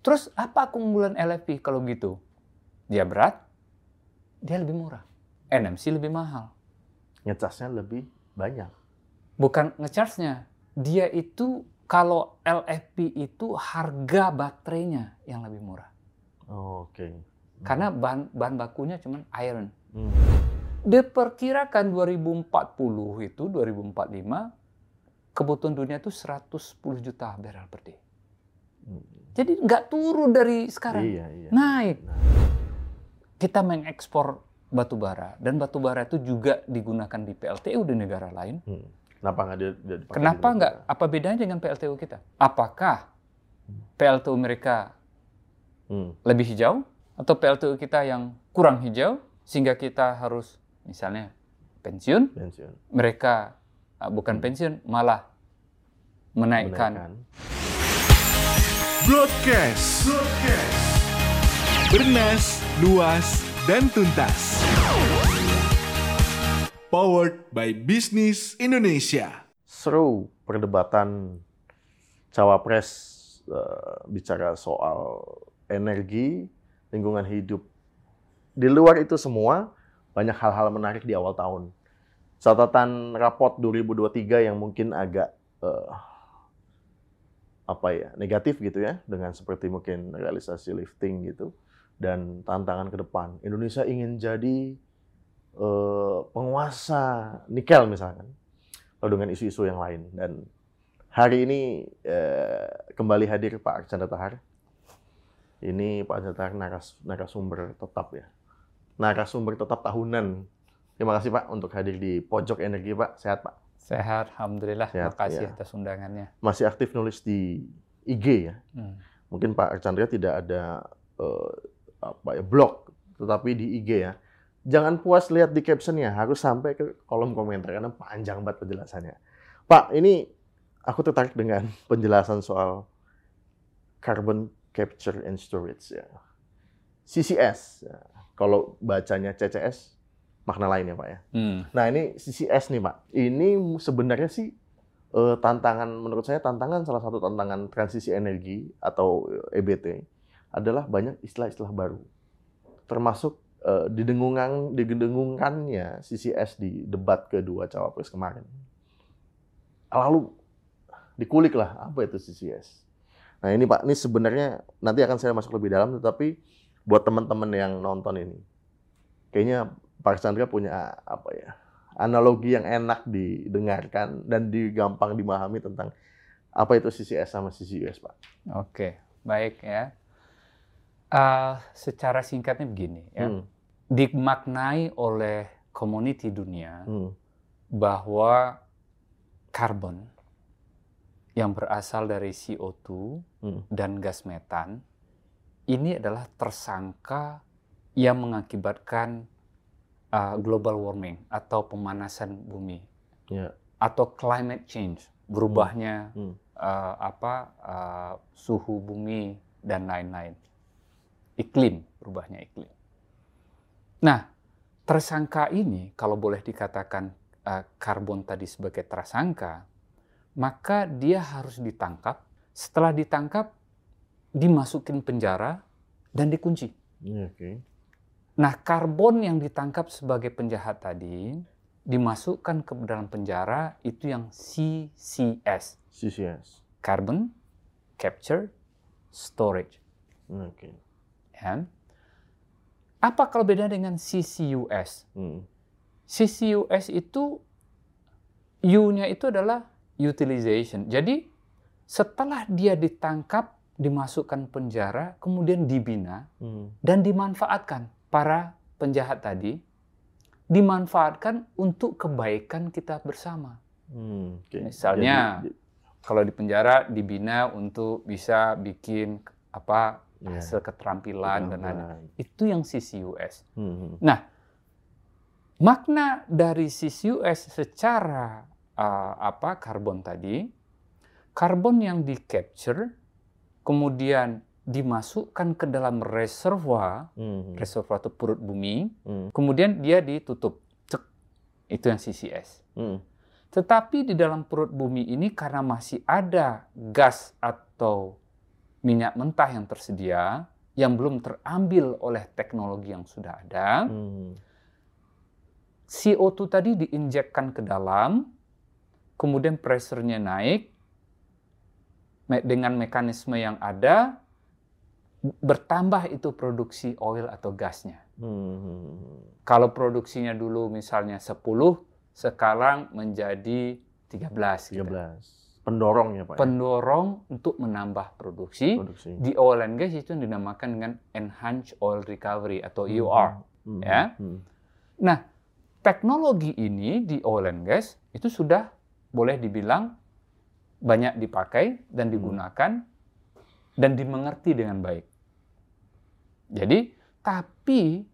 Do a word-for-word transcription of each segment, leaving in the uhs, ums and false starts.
Terus apa keunggulan L F P kalau gitu? Dia berat, dia lebih murah. N M C lebih mahal. Ngecharge-nya lebih banyak. Bukan ngecharge-nya. Dia itu kalau L F P itu harga baterainya yang lebih murah. Oh, oke. Okay. Karena bahan, bahan bakunya cuma iron. Hmm. Diperkirakan dua ribu empat puluh itu, dua ribu empat puluh lima, kebutuhan dunia itu seratus sepuluh juta barel per day. Jadi nggak turun dari sekarang, iya, iya. naik. Nah. Kita mengekspor batu bara dan batu bara itu juga digunakan di P L T U di negara lain. Hmm. Kenapa nggak dipakai? Kenapa nggak? Apa bedanya dengan P L T U kita? Apakah P L T U mereka hmm. lebih hijau atau P L T U kita yang kurang hijau sehingga kita harus misalnya pensiun? pensiun. Mereka bukan hmm. pensiun malah menaikkan. menaikkan. Broadcast. Broadcast. Bernas, luas, dan tuntas. Powered by Business Indonesia. Seru perdebatan cawapres uh, bicara soal energi, lingkungan hidup. Di luar itu semua, banyak hal-hal menarik di awal tahun. Catatan raport dua ribu dua puluh tiga yang mungkin agak... Uh, apa ya, negatif gitu ya, dengan seperti mungkin realisasi lifting gitu, dan tantangan ke depan. Indonesia ingin jadi eh, penguasa nikel misalkan, atau dengan isu-isu yang lain. Dan hari ini eh, kembali hadir Pak Arcandra Tahar. Ini Pak Arcandra Tahar naras, narasumber tetap ya, narasumber tetap tahunan. Terima kasih Pak untuk hadir di Pojok Energi Pak, sehat Pak. Sehat, alhamdulillah. Terima kasih ya. Atas undangannya. Masih aktif nulis di I G ya. Hmm. Mungkin Pak Arcandra tidak ada eh, apa ya blog, tetapi di I G ya. Jangan puas lihat di captionnya, harus sampai ke kolom komentar karena panjang banget penjelasannya. Pak, ini aku tertarik dengan penjelasan soal carbon capture and storage ya. C C S. Ya. Kalau bacanya C C S. Makna lain ya Pak ya. Hmm. Nah ini C C S nih Pak. Ini sebenarnya sih eh, tantangan, menurut saya tantangan salah satu tantangan transisi energi atau E B T adalah banyak istilah-istilah baru. Termasuk eh, didengungan, didengungkannya C C S di debat kedua cawapres kemarin. Lalu dikulik lah apa itu C C S. Nah ini Pak, ini sebenarnya nanti akan saya masuk lebih dalam, tetapi buat teman-teman yang nonton ini, kayaknya Pak Arcandra punya apa ya, analogi yang enak didengarkan dan digampang dimahami tentang apa itu C C S sama C C U S Pak. Oke, baik ya. Uh, secara singkatnya begini ya, hmm. dimaknai oleh community dunia hmm. bahwa karbon yang berasal dari C O dua hmm. dan gas metan ini adalah tersangka yang mengakibatkan Uh, global warming atau pemanasan bumi yeah. atau climate change, berubahnya mm. Mm. Uh, apa uh, suhu bumi dan lain-lain, iklim, berubahnya iklim. Nah, tersangka ini kalau boleh dikatakan uh, karbon tadi sebagai tersangka, maka dia harus ditangkap. Setelah ditangkap, dimasukin penjara dan dikunci. Yeah, okay. Nah, karbon yang ditangkap sebagai penjahat tadi dimasukkan ke dalam penjara, itu yang C C S. C C S. Carbon Capture Storage. Oke. Okay. And apa kalau beda dengan C C U S? Hmm. C C U S itu U-nya itu adalah utilization. Jadi setelah dia ditangkap, dimasukkan penjara, kemudian dibina hmm. dan dimanfaatkan. Para penjahat tadi dimanfaatkan untuk kebaikan kita bersama. Hmm, okay. Misalnya, jadi, kalau di penjara dibina untuk bisa bikin apa yeah. hasil keterampilan yeah. dan lain-lain. Itu yang C C U S. Hmm. Nah, makna dari C C U S secara uh, apa karbon tadi, karbon yang di capture kemudian dimasukkan ke dalam reservoir, mm-hmm. reservoir itu perut bumi, mm. kemudian dia ditutup, cek, itu yang C C S. Mm. Tetapi di dalam perut bumi ini karena masih ada gas atau minyak mentah yang tersedia, yang belum terambil oleh teknologi yang sudah ada, hmm. C O dua tadi diinjekkan ke dalam, kemudian pressure-nya naik, dengan mekanisme yang ada, bertambah itu produksi oil atau gasnya. Hmm. Kalau produksinya dulu misalnya sepuluh, sekarang menjadi tiga belas. tiga belas. Gitu. Pendorongnya, Pak. Pendorong ya? Untuk menambah produksi. produksi. Di oil and gas itu dinamakan dengan enhanced oil recovery atau E O R. Hmm. Ya. Hmm. Nah, teknologi ini di oil and gas itu sudah boleh dibilang banyak dipakai dan digunakan hmm. dan dimengerti dengan baik. Jadi, tapi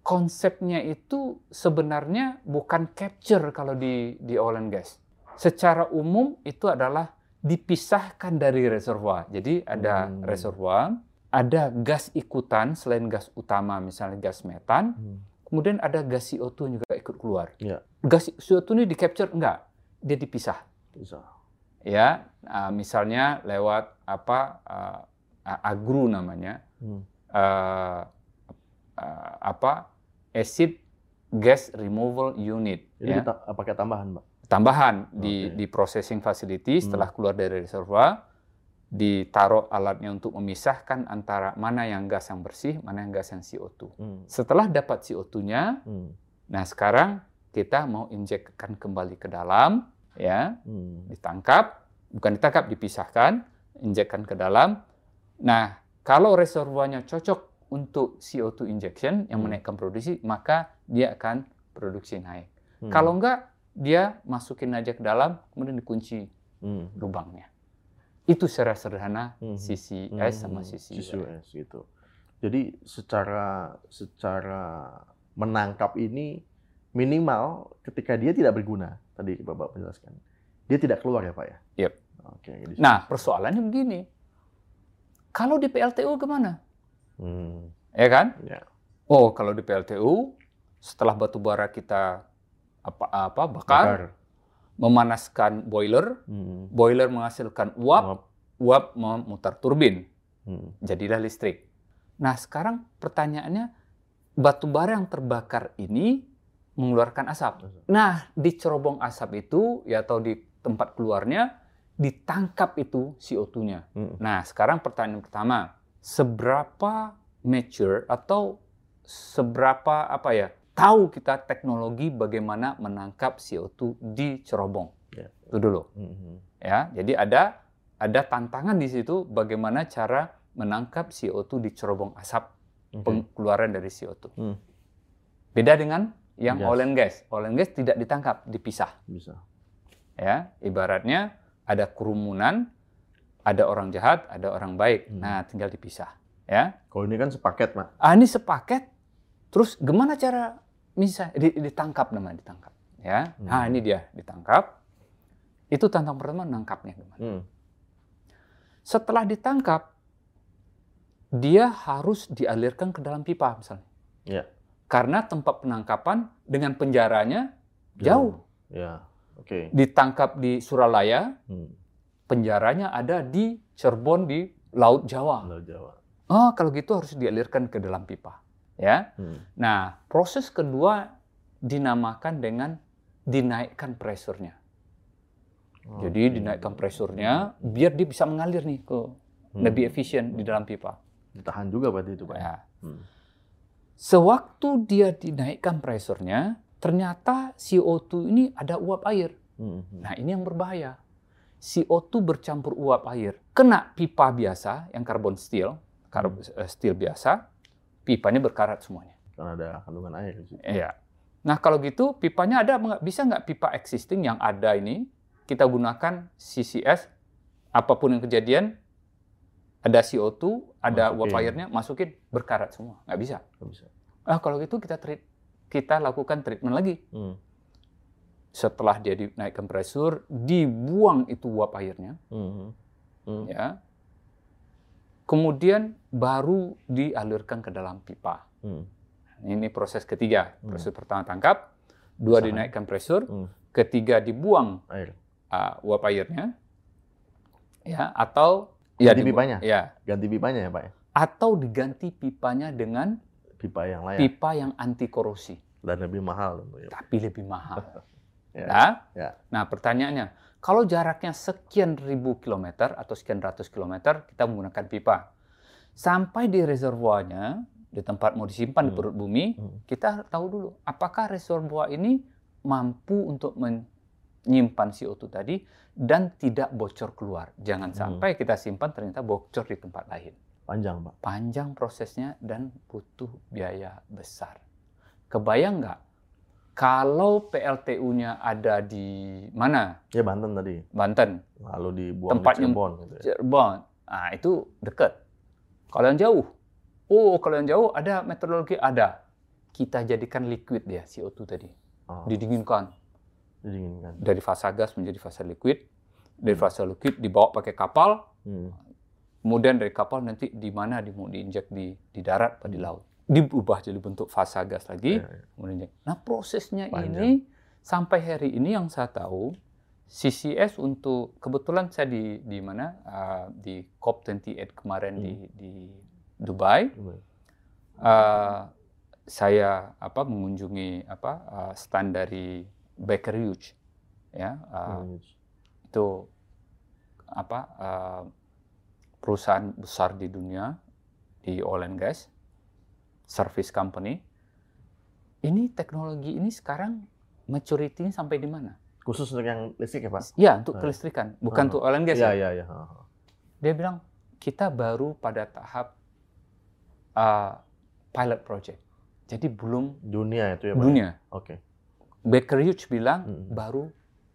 konsepnya itu sebenarnya bukan capture kalau di, di oil and gas. Secara umum itu adalah dipisahkan dari reservoir. Jadi ada hmm. reservoir, ada gas ikutan selain gas utama, misalnya gas metan, hmm. kemudian ada gas C O dua juga ikut keluar. Ya. Gas C O dua ini di capture enggak? Dia dipisah. Pisah. Ya, misalnya lewat apa agru namanya, hmm. uh, uh, apa acid gas removal unit. Jadi ya. Kita pakai tambahan, Pak. Tambahan di okay. di processing facility setelah keluar dari reservoir, ditaruh alatnya untuk memisahkan antara mana yang gas yang bersih, mana yang gas yang C O dua. Hmm. Setelah dapat C O dua-nya, hmm. nah sekarang kita mau injekkan kembali ke dalam. Ya, hmm. ditangkap, bukan ditangkap, dipisahkan, injekkan ke dalam. Nah, kalau reservoirnya cocok untuk C O dua injection yang hmm. menaikkan produksi, maka dia akan produksi naik. Hmm. Kalau enggak, dia masukin aja ke dalam, kemudian dikunci hmm. lubangnya. Itu secara sederhana hmm. C C S hmm. sama C C U S gitu. Jadi secara secara menangkap ini minimal ketika dia tidak berguna. Tadi Bapak menjelaskan. Dia tidak keluar ya Pak ya? Yep. Oke. Nah persoalannya begini. Kalau di P L T U gimana? Hmm. Ya kan? Yeah. Oh kalau di P L T U setelah batu bara kita apa-apa bakar, bakar, memanaskan boiler, hmm. boiler menghasilkan uap, uap, uap memutar turbin, hmm. jadilah listrik. Nah sekarang pertanyaannya batu bara yang terbakar ini mengeluarkan asap. Nah, di cerobong asap itu, ya atau di tempat keluarnya, ditangkap itu C O dua-nya. Hmm. Nah, sekarang pertanyaan pertama, seberapa mature atau seberapa apa ya tahu kita teknologi bagaimana menangkap C O dua di cerobong? Yeah. Itu dulu. Mm-hmm. Ya, jadi ada ada tantangan di situ bagaimana cara menangkap C O dua di cerobong asap mm-hmm. pengeluaran dari C O dua. Mm. Beda dengan yang gas. Oil and gas, oil and gas tidak ditangkap, dipisah. Bisa. Ya, ibaratnya ada kerumunan, ada orang jahat, ada orang baik. Hmm. Nah, tinggal dipisah. Ya. Kalau ini kan sepaket, Pak. Ah, ini sepaket. Terus gimana cara bisa ditangkap namanya ditangkap? Ya. Hmm. Nah, ini dia ditangkap. Itu tantang pertama menangkapnya gimana. Hmm. Setelah ditangkap, dia harus dialirkan ke dalam pipa misalnya. Ya. Karena tempat penangkapan dengan penjaranya jauh. Ya, okay. Ditangkap di Suralaya, hmm. penjaranya ada di Cirebon di Laut Jawa. Laut Jawa. Oh, kalau gitu harus dialirkan ke dalam pipa. Ya. Hmm. Nah, proses kedua dinamakan dengan dinaikkan presurnya. Oh, jadi okay. dinaikkan presurnya biar dia bisa mengalir nih ke hmm. lebih efisien hmm. di dalam pipa. Ditahan juga berarti itu, Pak. Ya. Hmm. Sewaktu dia dinaikkan presurnya, ternyata C O dua ini ada uap air. Mm-hmm. Nah, ini yang berbahaya. C O dua bercampur uap air. Kena pipa biasa, yang karbon steel, karbon steel biasa, pipanya berkarat semuanya. Karena ada kandungan air. Iya. Nah, kalau gitu pipanya ada, bisa nggak pipa existing yang ada ini, kita gunakan C C S, apapun yang kejadian, ada C O dua, ada masukin. Uap airnya, masukin berkarat semua, nggak bisa. Nggak bisa. Nah, kalau gitu kita treat, kita lakukan treatment lagi. Hmm. Setelah dia dinaikkan pressure, dibuang itu uap airnya, hmm. Hmm. ya. Kemudian baru dialirkan ke dalam pipa. Hmm. Ini proses ketiga, proses hmm. pertama tangkap, dua Sahan. Dinaikkan pressure, hmm. ketiga dibuang Air. Uh, uap airnya, ya atau Ya, ganti pipanya? Ya. Ganti pipanya ya Pak? Atau diganti pipanya dengan pipa yang layak. Pipa yang anti korosi. Dan lebih mahal. Tapi lebih mahal. ya. Nah, ya. Nah, pertanyaannya, kalau jaraknya sekian ribu kilometer atau sekian ratus kilometer, kita menggunakan pipa. Sampai di reservoirnya, di tempat mau disimpan hmm. di perut bumi, hmm. kita tahu dulu apakah reservoir ini mampu untuk menyimpan C O dua tadi dan tidak bocor keluar. Jangan sampai hmm. kita simpan ternyata bocor di tempat lain. Panjang, Pak. Panjang prosesnya dan butuh biaya besar. Kebayang nggak? Kalau P L T U-nya ada di mana? Ya, Banten tadi. Banten. Lalu dibuang di Cirebon. Gitu ya. Cirebon. Nah, itu dekat. Kalau yang jauh. Oh, kalau yang jauh ada metodologi, ada. Kita jadikan liquid ya, C O dua tadi. Oh. Didinginkan. Didinginkan. Dari fase gas menjadi fase liquid. Dari hmm. fase liquid dibawa pakai kapal. Hmm. Kemudian dari kapal nanti di mana mau diinjek di, di darat atau di laut. Diubah jadi bentuk fase gas lagi. Ya, ya. Nah, prosesnya panjang. Ini sampai hari ini yang saya tahu C C S untuk kebetulan saya di di mana uh, di COP dua puluh delapan kemarin hmm. di di Dubai. Dubai. Uh, saya apa mengunjungi apa uh, stand dari Baker Hughes ya. Uh, hmm. Itu apa uh, perusahaan besar di dunia di oil and gas. Service company, ini teknologi ini sekarang maturity-nya sampai di mana? Khusus untuk yang listrik ya Pak? Iya, untuk nah. kelistrikan, bukan untuk uh-huh. oil and gas ya? Iya, iya. Ya. Uh-huh. Dia bilang, kita baru pada tahap uh, pilot project. Jadi belum... Dunia itu ya Pak? Dunia. Oke. Okay. Baker Hughes bilang, hmm. baru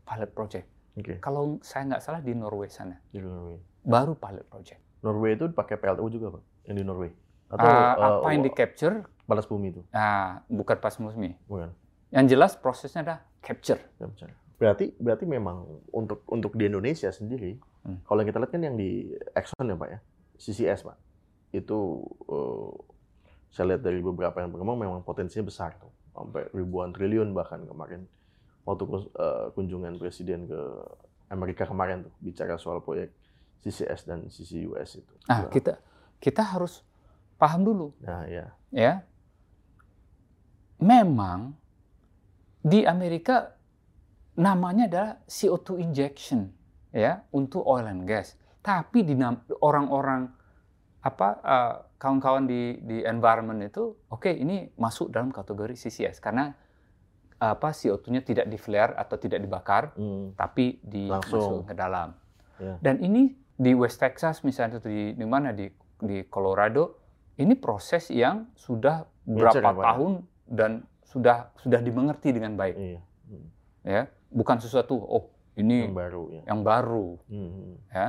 pilot project. Okay. Kalau saya nggak salah di Norway sana. Di Norway. Baru pilot project. Norway itu pakai P L T U juga Pak? Yang di Norway? Atau, uh, apa uh, yang di capture panas bumi itu? Nah, bukan panas bumi. Bukan. Yang jelas prosesnya adalah capture. capture. Berarti berarti memang untuk untuk di Indonesia sendiri, hmm. kalau yang kita lihat kan yang di Exxon ya Pak ya, C C S Pak, itu uh, saya lihat dari beberapa yang berkembang memang potensinya besar tuh, sampai ribuan triliun bahkan kemarin waktu uh, kunjungan presiden ke Amerika kemarin tuh bicara soal proyek C C S dan C C U S itu. Ah, kita kita harus paham dulu. Nah, ya. ya. Memang di Amerika namanya adalah C O dua injection ya untuk oil and gas. Tapi di orang-orang apa uh, kawan-kawan di di environment itu oke okay, ini masuk dalam kategori C C S karena apa C O dua-nya tidak di flare atau tidak dibakar hmm. tapi dimasukkan ke dalam. Ya. Dan ini di West Texas misalnya di di mana di di Colorado ini proses yang sudah berapa Bicara, tahun dan sudah sudah dimengerti dengan baik, iya. hmm. ya bukan sesuatu oh ini yang baru, ya. yang baru. Hmm. ya.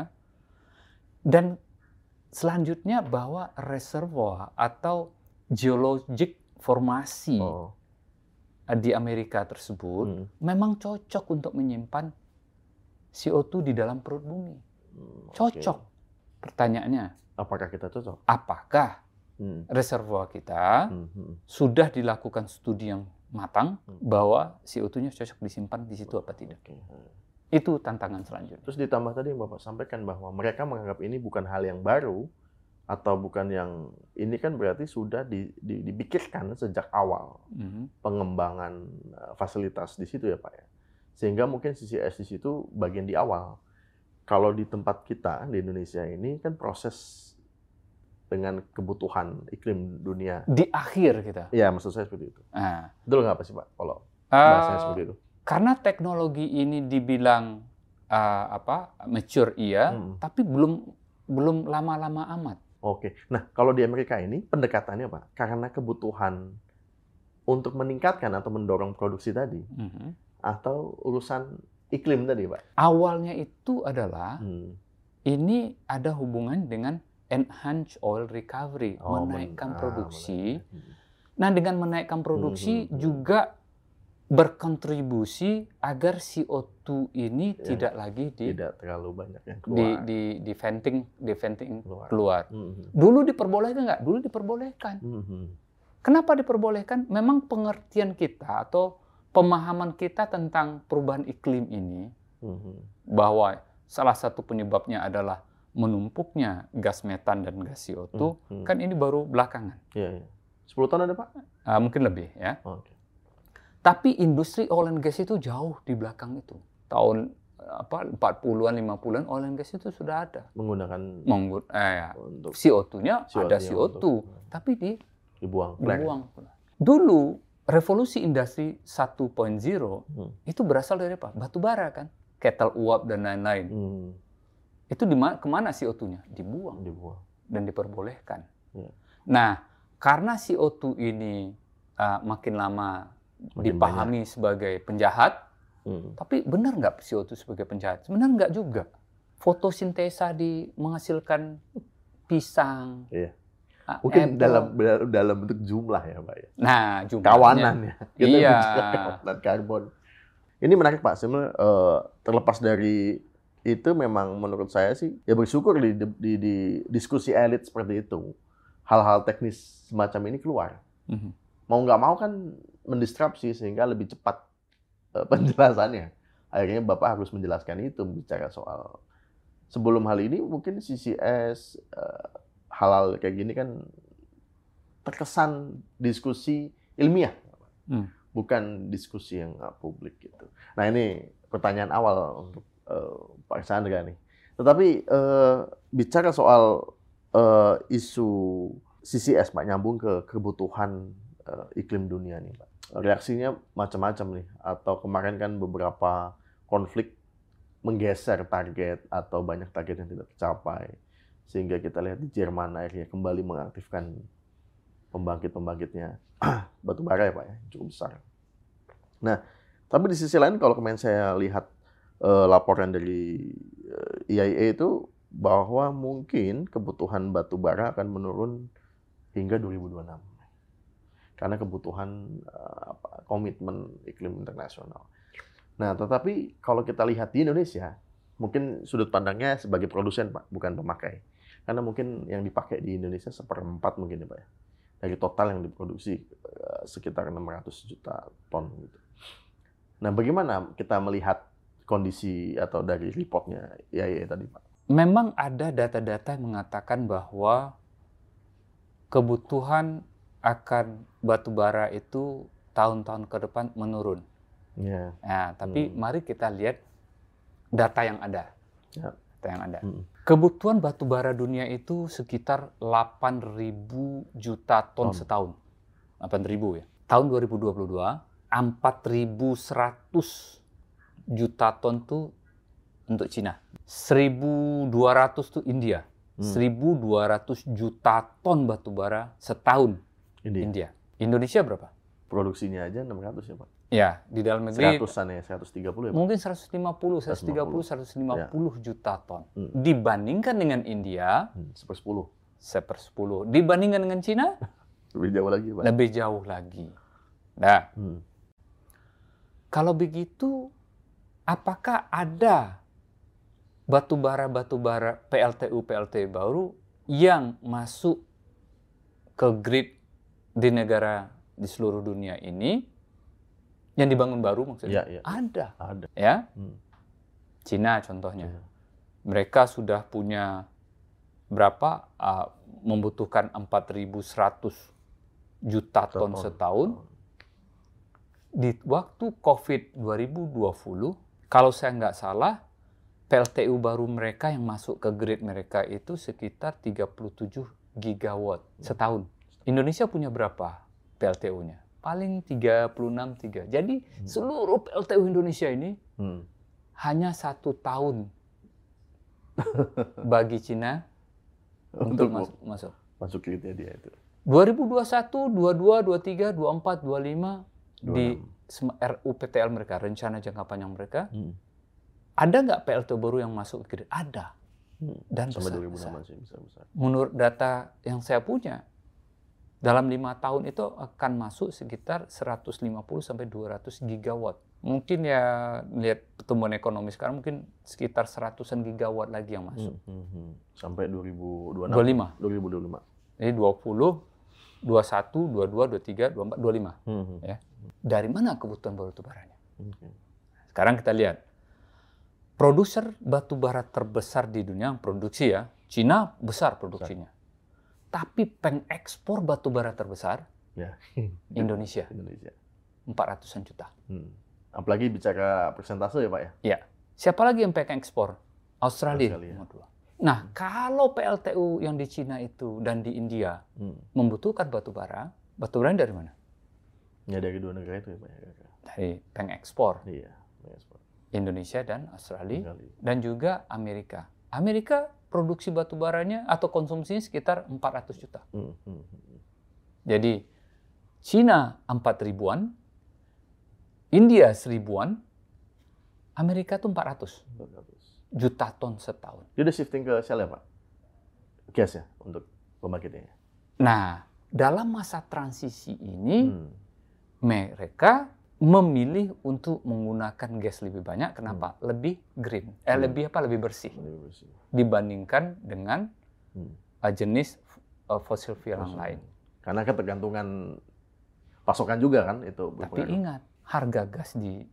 Dan selanjutnya bahwa reservoir atau geologic formasi oh. di Amerika tersebut hmm. memang cocok untuk menyimpan C O dua di dalam perut bumi, hmm, cocok. Okay. Pertanyaannya, apakah kita cocok? Apakah Hmm. reservoir kita hmm. sudah dilakukan studi yang matang hmm. bahwa C O dua-nya cocok disimpan di situ apa tidak. Okay. Itu tantangan selanjutnya. Terus ditambah tadi yang Bapak sampaikan bahwa mereka menganggap ini bukan hal yang baru atau bukan yang ini kan berarti sudah di, di, dipikirkan sejak awal hmm. pengembangan fasilitas di situ ya Pak ya. Sehingga mungkin C C S di situ bagian di awal. Kalau di tempat kita di Indonesia ini kan proses dengan kebutuhan iklim dunia di akhir kita. Iya, maksud saya seperti itu. Nah, betul nggak apa sih Pak kalau bahasanya uh, seperti itu? Karena teknologi ini dibilang uh, apa mature iya, hmm. tapi belum belum lama-lama amat. Oke. Nah, kalau di Amerika ini pendekatannya Pak, karena kebutuhan untuk meningkatkan atau mendorong produksi tadi, hmm. atau urusan iklim tadi Pak. Awalnya itu adalah hmm. ini ada hubungan dengan enhance oil recovery, oh, menaikkan men- produksi. Ah, men- nah, dengan menaikkan produksi mm-hmm. juga berkontribusi agar C O dua ini ya, tidak lagi di tidak terlalu banyak yang keluar. Di di venting, di venting keluar. keluar. Mm-hmm. Dulu diperbolehkan nggak? Dulu diperbolehkan. Mm-hmm. Kenapa diperbolehkan? Memang pengertian kita atau pemahaman kita tentang perubahan iklim ini mm-hmm. bahwa salah satu penyebabnya adalah menumpuknya gas metan dan gas C O dua, hmm, hmm. kan ini baru belakangan. Ya, ya. sepuluh tahun ada, Pak? Uh, mungkin lebih, ya. Oh, okay. Tapi industri oil and gas itu jauh di belakang itu. Tahun apa empat puluhan, lima puluhan oil and gas itu sudah ada. Menggunakan Menggun eh, C O dua-nya ada C O dua, untuk, tapi di, dibuang. dibuang. Dulu, revolusi industri satu titik nol hmm. itu berasal dari apa? Batu bara, kan? Ketel uap dan lain-lain. Hmm. Itu di ma- kemana C O dua-nya? Dibuang. Dibuang. Dan diperbolehkan. Hmm. Nah, karena C O dua ini uh, makin lama makin dipahami banyak sebagai penjahat, hmm. tapi benar nggak C O dua sebagai penjahat? Sebenarnya nggak juga. Fotosintesa di menghasilkan pisang, iya. Mungkin Apple. dalam dalam bentuk jumlah ya, Pak. Nah, jumlahnya. Kawanan ya. Kita iya. Bicara karbon. Ini menarik, Pak. Sebenarnya uh, terlepas dari itu, memang menurut saya sih ya bersyukur di, di, di diskusi elit seperti itu, hal-hal teknis semacam ini keluar. Mm-hmm. Mau nggak mau kan mendistrapsi sehingga lebih cepat uh, penjelasannya. Akhirnya Bapak harus menjelaskan itu, bicara soal sebelum hal ini mungkin C C S. Uh, Hal-hal kayak gini kan terkesan diskusi ilmiah, hmm. bukan diskusi yang publik gitu. Nah, ini pertanyaan awal untuk uh, Pak Arcandra nih. Tetapi uh, bicara soal uh, isu C C S, Pak, nyambung ke kebutuhan uh, iklim dunia nih, Pak. Reaksinya macam-macam nih. Atau kemarin kan beberapa konflik menggeser target atau banyak target yang tidak tercapai. Sehingga kita lihat di Jerman akhirnya kembali mengaktifkan pembangkit-pembangkitnya batu bara ya, Pak, ya, cukup besar. Nah, tapi di sisi lain kalau kemarin saya lihat eh, laporan dari eh, I E A itu bahwa mungkin kebutuhan batu bara akan menurun hingga dua ribu dua puluh enam karena kebutuhan eh, apa, komitmen iklim internasional. Nah, tetapi kalau kita lihat di Indonesia, mungkin sudut pandangnya sebagai produsen, Pak, bukan pemakai. Karena mungkin yang dipakai di Indonesia seperempat mungkin ya, Pak, ya. Dari total yang diproduksi sekitar enam ratus juta ton gitu. Nah, bagaimana kita melihat kondisi atau dari reportnya I E A tadi, Pak? Memang ada data-data yang mengatakan bahwa kebutuhan akan batu bara itu tahun-tahun ke depan menurun. Ya. Nah, tapi hmm. mari kita lihat data yang ada. Ya. Data yang ada. Hmm. Kebutuhan batu bara dunia itu sekitar delapan ribu juta ton hmm. setahun. delapan ribu ya. Tahun dua ribu dua puluh dua, empat ribu seratus juta ton itu untuk Cina. seribu dua ratus itu India. Hmm. seribu dua ratus juta ton batu bara setahun India. India. Indonesia berapa? Produksinya aja enam ratus ya, Pak. Ya, di dalam negeri seratusan ya, seratus tiga puluh ya, Pak. Mungkin seratus lima puluh, seratus tiga puluh, seratus lima puluh ya. Juta ton. Hmm. Dibandingkan dengan India, hmm, sepersepuluh. Sepersepuluh. Dibandingkan dengan Cina, lebih jauh lagi, Pak. Lebih jauh lagi. Nah, hmm. kalau begitu, apakah ada batubara-batubara P L T U P L T U baru yang masuk ke grid di negara di seluruh dunia ini, yang dibangun baru maksudnya, ya, ya. ada. ada. Ya? Hmm. Cina contohnya. Ya. Mereka sudah punya berapa, uh, membutuhkan empat ribu seratus juta ton setahun. Di waktu COVID dua ribu dua puluh, kalau saya nggak salah, P L T U baru mereka yang masuk ke grid mereka itu sekitar tiga puluh tujuh gigawatt setahun. Indonesia punya berapa? P L T U-nya paling tiga puluh enam tiga. Jadi hmm. seluruh P L T U Indonesia ini hmm. hanya satu tahun bagi Cina untuk, untuk masuk, masuk. Masuk kreditnya dia itu. dua ribu dua puluh satu, dua puluh dua, dua puluh tiga, dua puluh empat, dua puluh lima di R U P T L mereka, rencana jangka panjang mereka. Hmm. Ada nggak P L T U baru yang masuk kredit? Ada. Hmm. Dan besar-besar. Menurut data yang saya punya, dalam lima tahun itu akan masuk sekitar seratus lima puluh sampai dua ratus gigawatt. Mungkin ya, lihat pertumbuhan ekonomi sekarang mungkin sekitar seratusan gigawatt lagi yang masuk. Hmm, hmm, hmm. Sampai dua ribu dua puluh enam. dua ribu lima. dua ribu dua puluh lima. Jadi dua puluh, dua puluh satu, dua puluh dua, dua puluh tiga, dua puluh empat, dua puluh lima. Hmm, hmm. Ya. Dari mana kebutuhan batu baranya? Hmm. Sekarang kita lihat. Produser batu bara terbesar di dunia yang produksi ya, Cina besar produksinya. Besar. Tapi pengekspor batu bara terbesar ya. Indonesia. Indonesia. empat ratusan juta. Hmm. Apalagi bicara persentase ya Pak ya? Iya. Siapa lagi yang pengekspor? Australia. Australia. Nah, hmm. kalau P L T U yang di Cina itu dan di India hmm. membutuhkan batu bara, batu bara dari mana? Ya dari dua negara itu ya Pak. Dari pengekspor. Iya, pengekspor. Indonesia dan Australia, Australia, dan juga Amerika. Amerika produksi batu baranya atau konsumsinya sekitar empat ratus juta. Hmm, hmm, hmm. Jadi Cina empat ribuan, India seribuan, Amerika tuh empat ratus juta ton setahun. Jadi shifting ke shale ya Pak? Gas ya untuk pembangkitnya? Nah, dalam masa transisi ini hmm. mereka memilih untuk menggunakan gas lebih banyak. Kenapa? Hmm. Lebih green, eh, hmm. lebih apa? Lebih bersih, lebih bersih. Dibandingkan dengan hmm. jenis uh, fosil fuel yang lain. Karena ketergantungan pasokan juga kan itu. Tapi berpengaruh. Ingat, harga gas di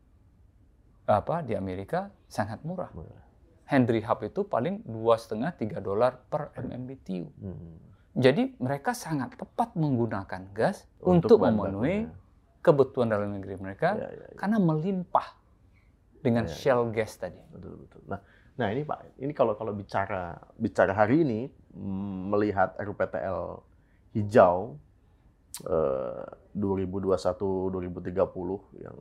apa di Amerika sangat murah. murah. Henry Hub itu paling dua setengah tiga dolar per M M B T U. Hmm. Jadi mereka sangat tepat menggunakan gas untuk, untuk memenuhi bahan-bahannya. Kebutuhan dalam negeri mereka ya, ya, ya. Karena melimpah dengan ya, ya. Shale gas tadi. Betul, betul. Nah, nah ini Pak, ini kalau kalau bicara bicara hari ini melihat R U P T L hijau eh, dua ribu dua puluh satu sampai dua ribu tiga puluh yang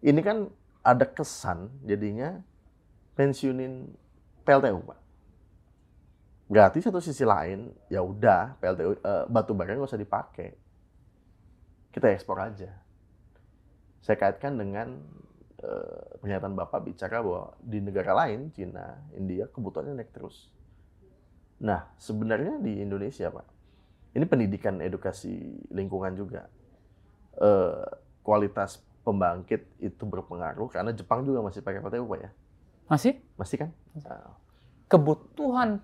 ini kan ada kesan jadinya pensiunin P L T U Pak. Berarti satu sisi lain ya udah P L T U eh, batu bara nggak usah dipakai. Kita ekspor aja. Saya kaitkan dengan uh, pernyataan Bapak bicara bahwa di negara lain, Cina, India, kebutuhannya naik terus. Nah, sebenarnya di Indonesia, Pak, ini pendidikan edukasi lingkungan juga. Uh, kualitas pembangkit itu berpengaruh, karena Jepang juga masih pakai P L T U, Pak, ya? Masih? Masih, kan? Nah. Kebutuhan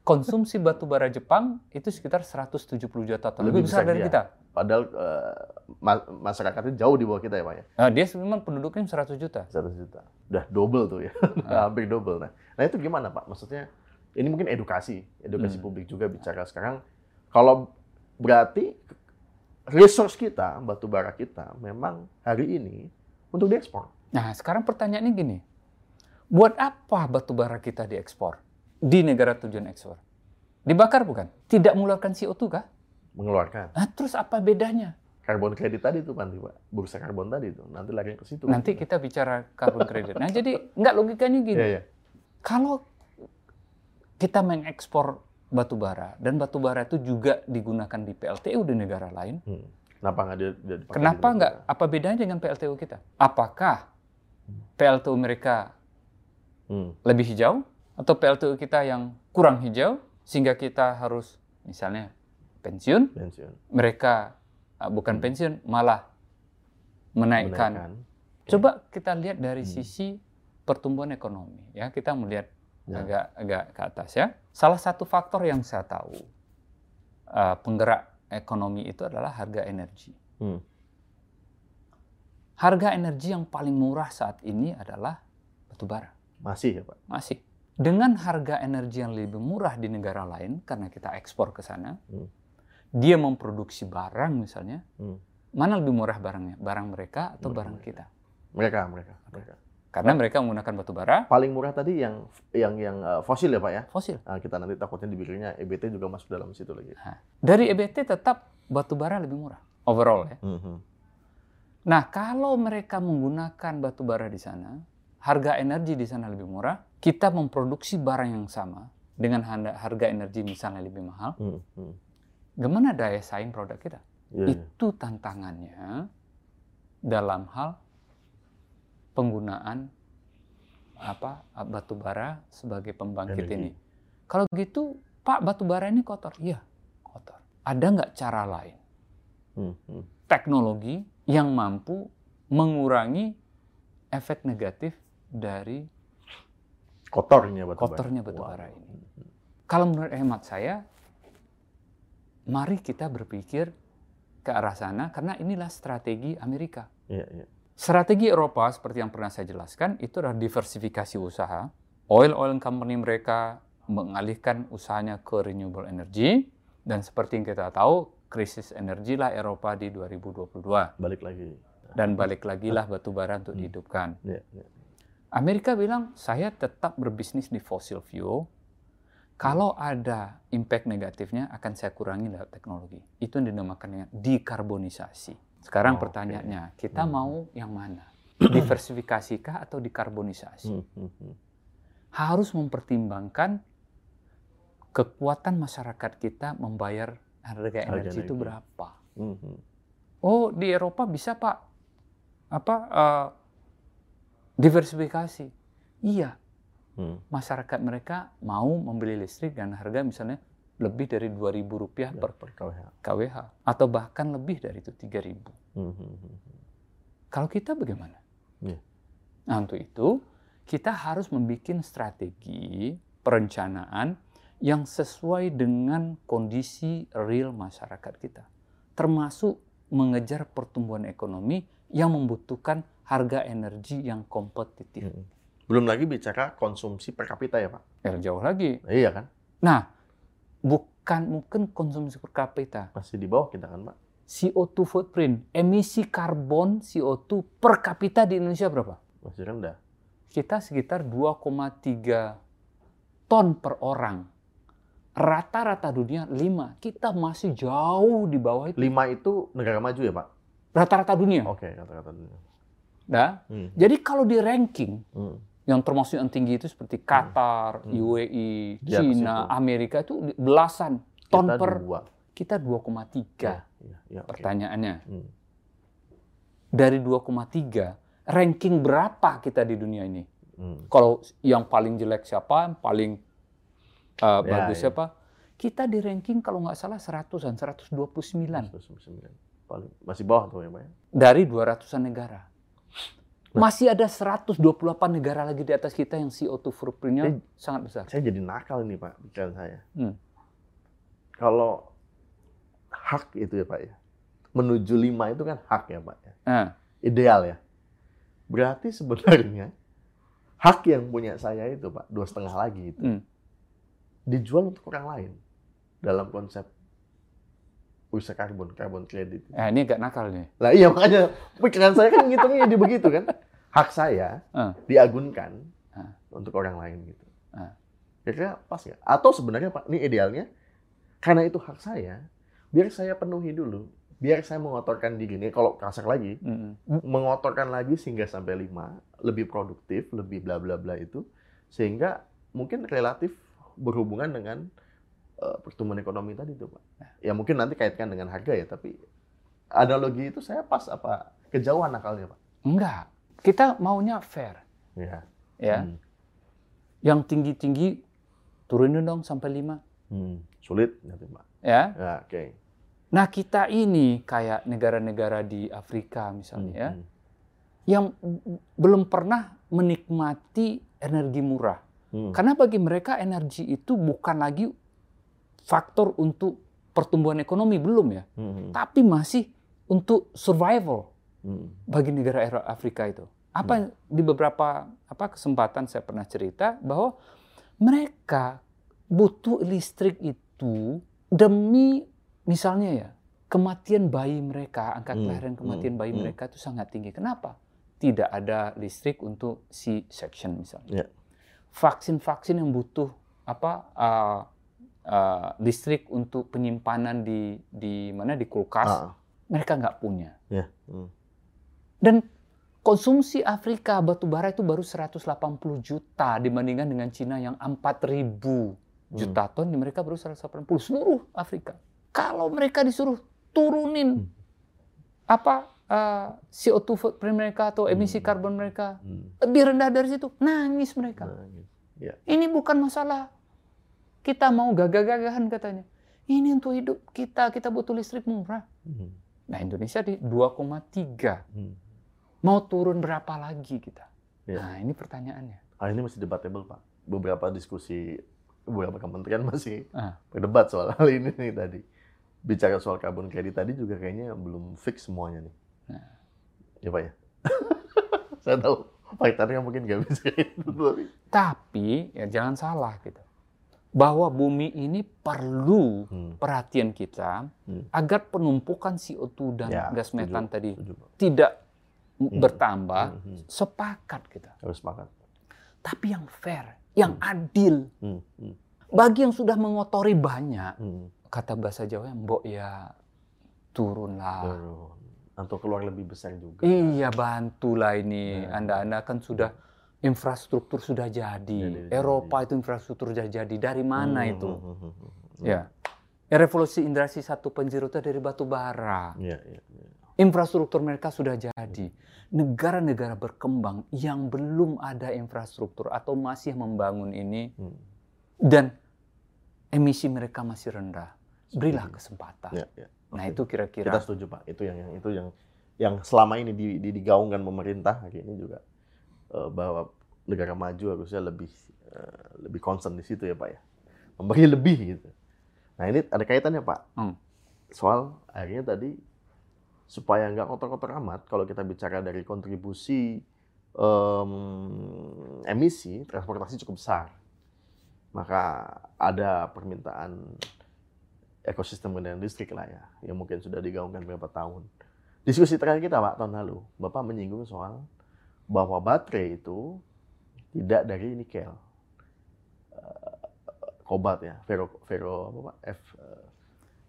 konsumsi batu bara Jepang itu sekitar seratus tujuh puluh juta ton. Lebih, Lebih besar dari dia. Kita. Padahal uh, ma- masyarakatnya jauh di bawah kita ya Pak ya? Nah, dia memang penduduknya seratus juta. seratus juta. Udah double tuh ya. Nah. Hampir double. Nah. nah itu gimana Pak? Maksudnya ini mungkin edukasi. Edukasi hmm. publik juga bicara sekarang. Kalau berarti resource kita, batu bara kita memang hari ini untuk diekspor. Nah sekarang pertanyaannya gini. Buat apa batu bara kita diekspor? Di negara tujuan ekspor. Dibakar bukan? Tidak mengeluarkan C O dua kah? Mengeluarkan. Nah, terus apa bedanya? Karbon kredit tadi itu nanti Pak, bursa karbon tadi itu nanti lagi ke situ. Nanti kita bicara karbon kredit. Nah jadi nggak logikanya gini. Yeah, yeah. Kalau kita mengekspor batu bara dan batu bara itu juga digunakan di P L T U di negara lain, hmm. kenapa nggak dipakai? Kenapa nggak? Apa bedanya dengan P L T U kita? Apakah P L T U mereka hmm. lebih hijau atau P L T U kita yang kurang hijau sehingga kita harus misalnya pensiun, pensiun. mereka uh, bukan hmm. pensiun, malah menaikkan. menaikkan. Coba kita lihat dari hmm. sisi pertumbuhan ekonomi. Ya, kita melihat ya. agak agak ke atas ya. Salah satu faktor yang saya tahu uh, penggerak ekonomi itu adalah harga energi. Hmm. Harga energi yang paling murah saat ini adalah batu bara. Masih ya Pak? Masih. Dengan harga energi yang lebih murah di negara lain, karena kita ekspor ke sana, hmm. dia memproduksi barang misalnya, hmm. mana lebih murah barangnya? Barang mereka atau murah barang mereka. Kita? Mereka, mereka, mereka. Karena mereka menggunakan batu bara. Paling murah tadi yang yang yang uh, fosil ya Pak ya? Fosil. Nah, kita nanti takutnya dibikirnya E B T juga masuk dalam situ lagi. Nah, dari E B T tetap batu bara lebih murah, overall ya. Hmm. Nah, kalau mereka menggunakan batu bara di sana, harga energi di sana lebih murah, kita memproduksi barang yang sama dengan harga energi misalnya lebih mahal, hmm, hmm. gimana daya saing produk kita? Yeah. Itu tantangannya dalam hal penggunaan apa batu bara sebagai pembangkit energi. Ini. Kalau gitu, Pak, batu bara ini kotor. Iya, kotor. Ada nggak cara lain? Hmm, hmm. Teknologi yang mampu mengurangi efek negatif dari kotornya batu kotornya bara, batu bara wow. ini. Kalau menurut hemat saya, mari kita berpikir ke arah sana karena inilah strategi Amerika. Yeah, yeah. Strategi Eropa seperti yang pernah saya jelaskan itu adalah diversifikasi usaha. Oil-oil company mereka mengalihkan usahanya ke renewable energy, dan seperti yang kita tahu krisis energi lah Eropa di dua ribu dua puluh dua. Balik lagi. Dan balik lagi lah batu bara untuk hmm. dihidupkan. Yeah, yeah. Amerika bilang saya tetap berbisnis di fossil fuel. Kalau ada impact negatifnya akan saya kurangi lewat teknologi. Itu yang dinamakan dengan dekarbonisasi. Sekarang oh, pertanyaannya, okay. kita hmm. mau yang mana? Diversifikasikah atau dekarbonisasi? Hmm. Harus mempertimbangkan kekuatan masyarakat kita membayar harga energi itu berapa. Mm-hmm. Oh, di Eropa bisa Pak apa uh, diversifikasi. Iya. Mm. Masyarakat mereka mau membeli listrik dengan harga misalnya lebih dari dua ribu rupiah ya, per, per K W H. K W H atau bahkan lebih dari itu tiga ribu. Mm-hmm. Kalau kita bagaimana? Yeah. Nah, untuk itu kita harus membuat strategi perencanaan yang sesuai dengan kondisi real masyarakat kita. Termasuk mengejar pertumbuhan ekonomi yang membutuhkan harga energi yang kompetitif. Belum lagi bicara konsumsi per kapita ya Pak? Ya, jauh lagi. Nah, iya kan? Nah, bukan mungkin konsumsi per kapita. Masih di bawah kita kan Pak? C O dua footprint, emisi karbon C O dua per kapita di Indonesia berapa? Masih rendah. Kita sekitar dua koma tiga ton per orang. Rata-rata dunia lima. Kita masih jauh di bawah itu. lima itu negara maju ya Pak? Rata-rata dunia. Oke, rata-rata dunia. Nah, hmm. jadi kalau di ranking, hmm. yang termasuk yang tinggi itu seperti Qatar, hmm. U A E, ya, China, itu. Amerika itu belasan ton kita per... Dua. Kita dua koma tiga. Ya, ya, ya, pertanyaannya. Okay. Hmm. Dari dua koma tiga... ranking berapa kita di dunia ini? Hmm. Kalau yang paling jelek siapa, paling uh, ya, bagus ya. siapa? Kita di ranking kalau nggak salah seratusan, seratus dua puluh sembilan. seratus dua puluh sembilan. Paling masih bawah tuh ya, Pak. Dari dua ratusan negara. Masih ada seratus dua puluh delapan negara lagi di atas kita yang C O dua footprint-nya saya, sangat besar. Saya jadi nakal ini, Pak, pikiran saya. Hmm. Kalau hak itu ya, Pak ya. Menuju lima itu kan hak ya, Pak ya. Hmm. Ideal ya. Berarti sebenarnya hak yang punya saya itu Pak, dua setengah lagi itu, hmm. dijual untuk orang lain dalam konsep usaha karbon, karbon kredit. Eh, ini agak nakal nih. Lah iya makanya pikiran saya kan ngitungnya jadi begitu kan. Hak saya uh. diagunkan uh. untuk orang lain gitu. Uh. Kira-kira pas nggak? Atau sebenarnya Pak, ini idealnya karena itu hak saya, biar saya penuhi dulu. Biar saya mengotorkan diri ini, kalau kasar lagi, mm-hmm. mengotorkan lagi sehingga sampai lima, lebih produktif, lebih bla bla bla itu, sehingga mungkin relatif berhubungan dengan uh, pertumbuhan ekonomi tadi tuh Pak. Ya mungkin nanti kaitkan dengan harga ya, tapi analogi itu saya pas apa kejauhan nakalnya Pak? Enggak, kita maunya fair. Ya. Ya. Hmm. Yang tinggi-tinggi turunin dong sampai lima. Hmm. Sulit nanti Pak. Ya. Ya oke. Okay. Nah kita ini kayak negara-negara di Afrika misalnya hmm. ya, yang belum pernah menikmati energi murah. Hmm. Karena bagi mereka energi itu bukan lagi faktor untuk pertumbuhan ekonomi, belum ya. Hmm. Tapi masih untuk survival hmm. bagi negara Afrika itu. Apa hmm. di beberapa apa kesempatan saya pernah cerita bahwa mereka butuh listrik itu demi misalnya ya, kematian bayi mereka, angka kelahiran hmm, kematian hmm, bayi hmm. mereka itu sangat tinggi. Kenapa? Tidak ada listrik untuk C-section misalnya. Yeah. Vaksin-vaksin yang butuh apa uh, uh, listrik untuk penyimpanan di di mana di kulkas, uh. mereka nggak punya. Yeah. Hmm. Dan konsumsi Afrika batubara itu baru seratus delapan puluh juta dibandingkan dengan Cina yang empat ribu juta hmm. ton, di mereka baru seratus delapan puluh seluruh Afrika. Kalau mereka disuruh turunin hmm. apa uh, C O dua footprint mereka atau emisi hmm. karbon mereka hmm. lebih rendah dari situ, nangis mereka. Nangis. Ya. Ini bukan masalah kita mau gagah-gagahan katanya. Ini untuk hidup kita, kita butuh listrik murah. Hmm. Nah Indonesia di dua koma tiga, hmm. mau turun berapa lagi kita? Ya. Nah ini pertanyaannya. Ah, ini masih debatable Pak. Beberapa diskusi, beberapa kementerian masih ah. berdebat soal hal ini nih tadi. Bicara soal karbon kredit tadi juga kayaknya belum fix semuanya nih. Nah. Ya Pak ya? Saya tahu faktornya mungkin nggak bisa itu. Tapi ya jangan salah gitu. Bahwa bumi ini perlu hmm. perhatian kita hmm. agar penumpukan C O dua dan ya, gas metan tujuh, tadi tujuh. tidak hmm. bertambah. Hmm. Sepakat kita. Harus sepakat. Tapi yang fair, yang hmm. adil. Hmm. Hmm. Bagi yang sudah mengotori banyak, hmm. kata bahasa Jawa, mbok ya turunlah. Turun. Atau keluar lebih besar juga. Iya, bantulah ini. Ya. Anda-anda kan sudah infrastruktur sudah jadi. jadi Eropa jadi. Itu infrastruktur sudah jadi. Dari mana hmm, itu? Hmm, hmm, hmm. Ya. Ya, revolusi industri satu koma nol itu dari batu bara. Ya, ya, ya. Infrastruktur mereka sudah jadi. Negara-negara berkembang yang belum ada infrastruktur atau masih membangun ini hmm. dan emisi mereka masih rendah. Berilah kesempatan. Ya, ya. Nah, itu kira-kira kita setuju, Pak. Itu yang, yang itu yang yang selama ini di, di, digaungkan pemerintah akhirnya juga uh, bahwa negara maju harusnya lebih uh, lebih concern di situ ya, Pak ya. Membagi lebih gitu. Nah, ini ada kaitannya, Pak. Hmm. Soal akhirnya tadi supaya nggak kotor-kotor amat kalau kita bicara dari kontribusi um, emisi transportasi cukup besar. Maka ada permintaan ekosistem kendaraan listrik lah ya, yang mungkin sudah digaungkan beberapa tahun. Diskusi terakhir kita, Pak, tahun lalu, Bapak menyinggung soal bahwa baterai itu tidak dari nikel, uh, kobalt ya, ferro, ferro apa Pak? F. Uh,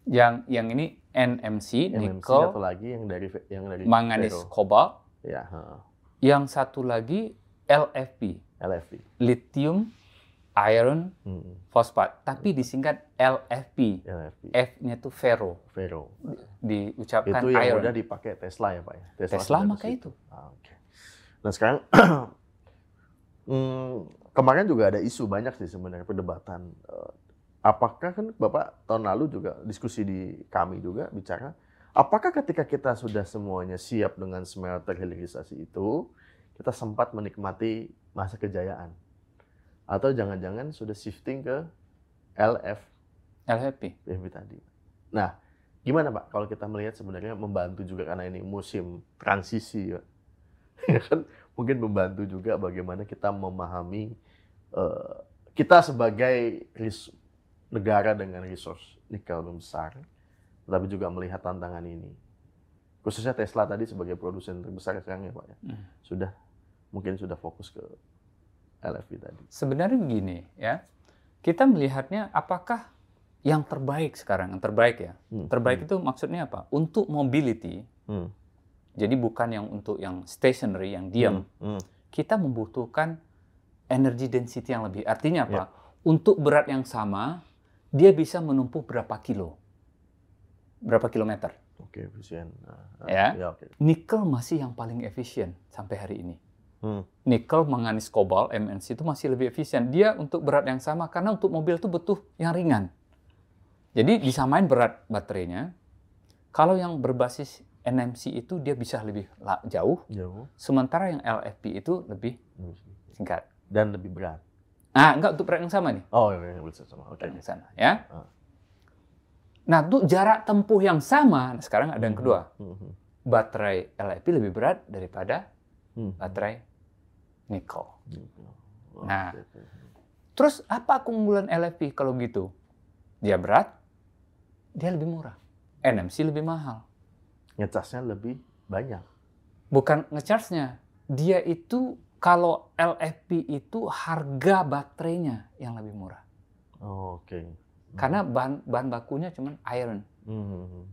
yang yang ini N M C, N M C nikel, atau lagi yang dari yang dari manganis ferro. Kobalt. Ya. Huh. Yang satu lagi L F P. L F P. Lithium iron hmm. fosfat, tapi disingkat L F P. L F P. F-nya itu ferro. Ferro. Diucapkan iron. Itu yang iron. Udah dipakai Tesla ya, Pak ya. Tesla, Tesla pakai itu. Ah, oke. Okay. Nah, sekarang hmm, kemarin juga ada isu banyak sih sebenarnya perdebatan. Apakah kan Bapak tahun lalu juga diskusi di kami juga bicara, apakah ketika kita sudah semuanya siap dengan smelter hilirisasi itu, kita sempat menikmati masa kejayaan? Atau jangan-jangan sudah shifting ke L F P tadi. Nah, gimana Pak kalau kita melihat sebenarnya membantu juga karena ini musim transisi ya. Kan mungkin membantu juga bagaimana kita memahami uh, kita sebagai ris- negara dengan resource nikel besar, tapi juga melihat tantangan ini. Khususnya Tesla tadi sebagai produsen terbesar sekarang ya Pak ya. Hmm. Sudah mungkin sudah fokus ke L F P tadi. Sebenarnya begini ya, kita melihatnya apakah yang terbaik sekarang, yang terbaik ya, hmm. terbaik hmm. itu maksudnya apa? Untuk mobility, hmm. jadi bukan yang untuk yang stationary, yang diam, hmm. Hmm. kita membutuhkan energy density yang lebih. Artinya apa? Ya. Untuk berat yang sama, dia bisa menumpuh berapa kilo, berapa kilometer. Oke, efisien. Ya, ya okay. Nikel masih yang paling efisien sampai hari ini. Hmm. Nikel manganis kobalt M N C itu masih lebih efisien. Dia untuk berat yang sama karena untuk mobil itu butuh yang ringan. Jadi disamain berat baterainya. Kalau yang berbasis N M C itu dia bisa lebih jauh. Jauh. Sementara yang L F P itu lebih singkat dan lebih berat. Ah, enggak untuk berat yang sama nih. Oh, yang berat yang sama. Oke, okay. Yang sana ya. Ah. Nah, untuk jarak tempuh yang sama, nah, sekarang ada yang kedua. Hmm. Baterai L F P lebih berat daripada hmm. baterai nikel. Nah, terus apa keunggulan L F P kalau gitu? Dia berat, dia lebih murah. N M C lebih mahal. Ngecharge-nya lebih banyak. Bukan ngecharge-nya, dia itu kalau L F P itu harga baterainya yang lebih murah. Oh, oke. Okay. Hmm. Karena bahan, bahan bakunya cuma iron. Hmm.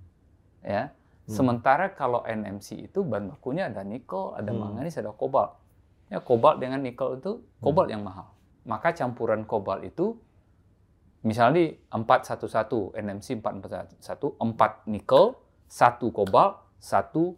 Ya. Hmm. Sementara kalau N M C itu bahan bakunya ada nikel, ada hmm. manganis, ada kobalt. Ya, kobalt dengan nikel itu kobalt hmm. yang mahal. Maka campuran kobalt itu misalnya empat satu satu, N M C empat satu satu, empat nikel, satu kobalt, satu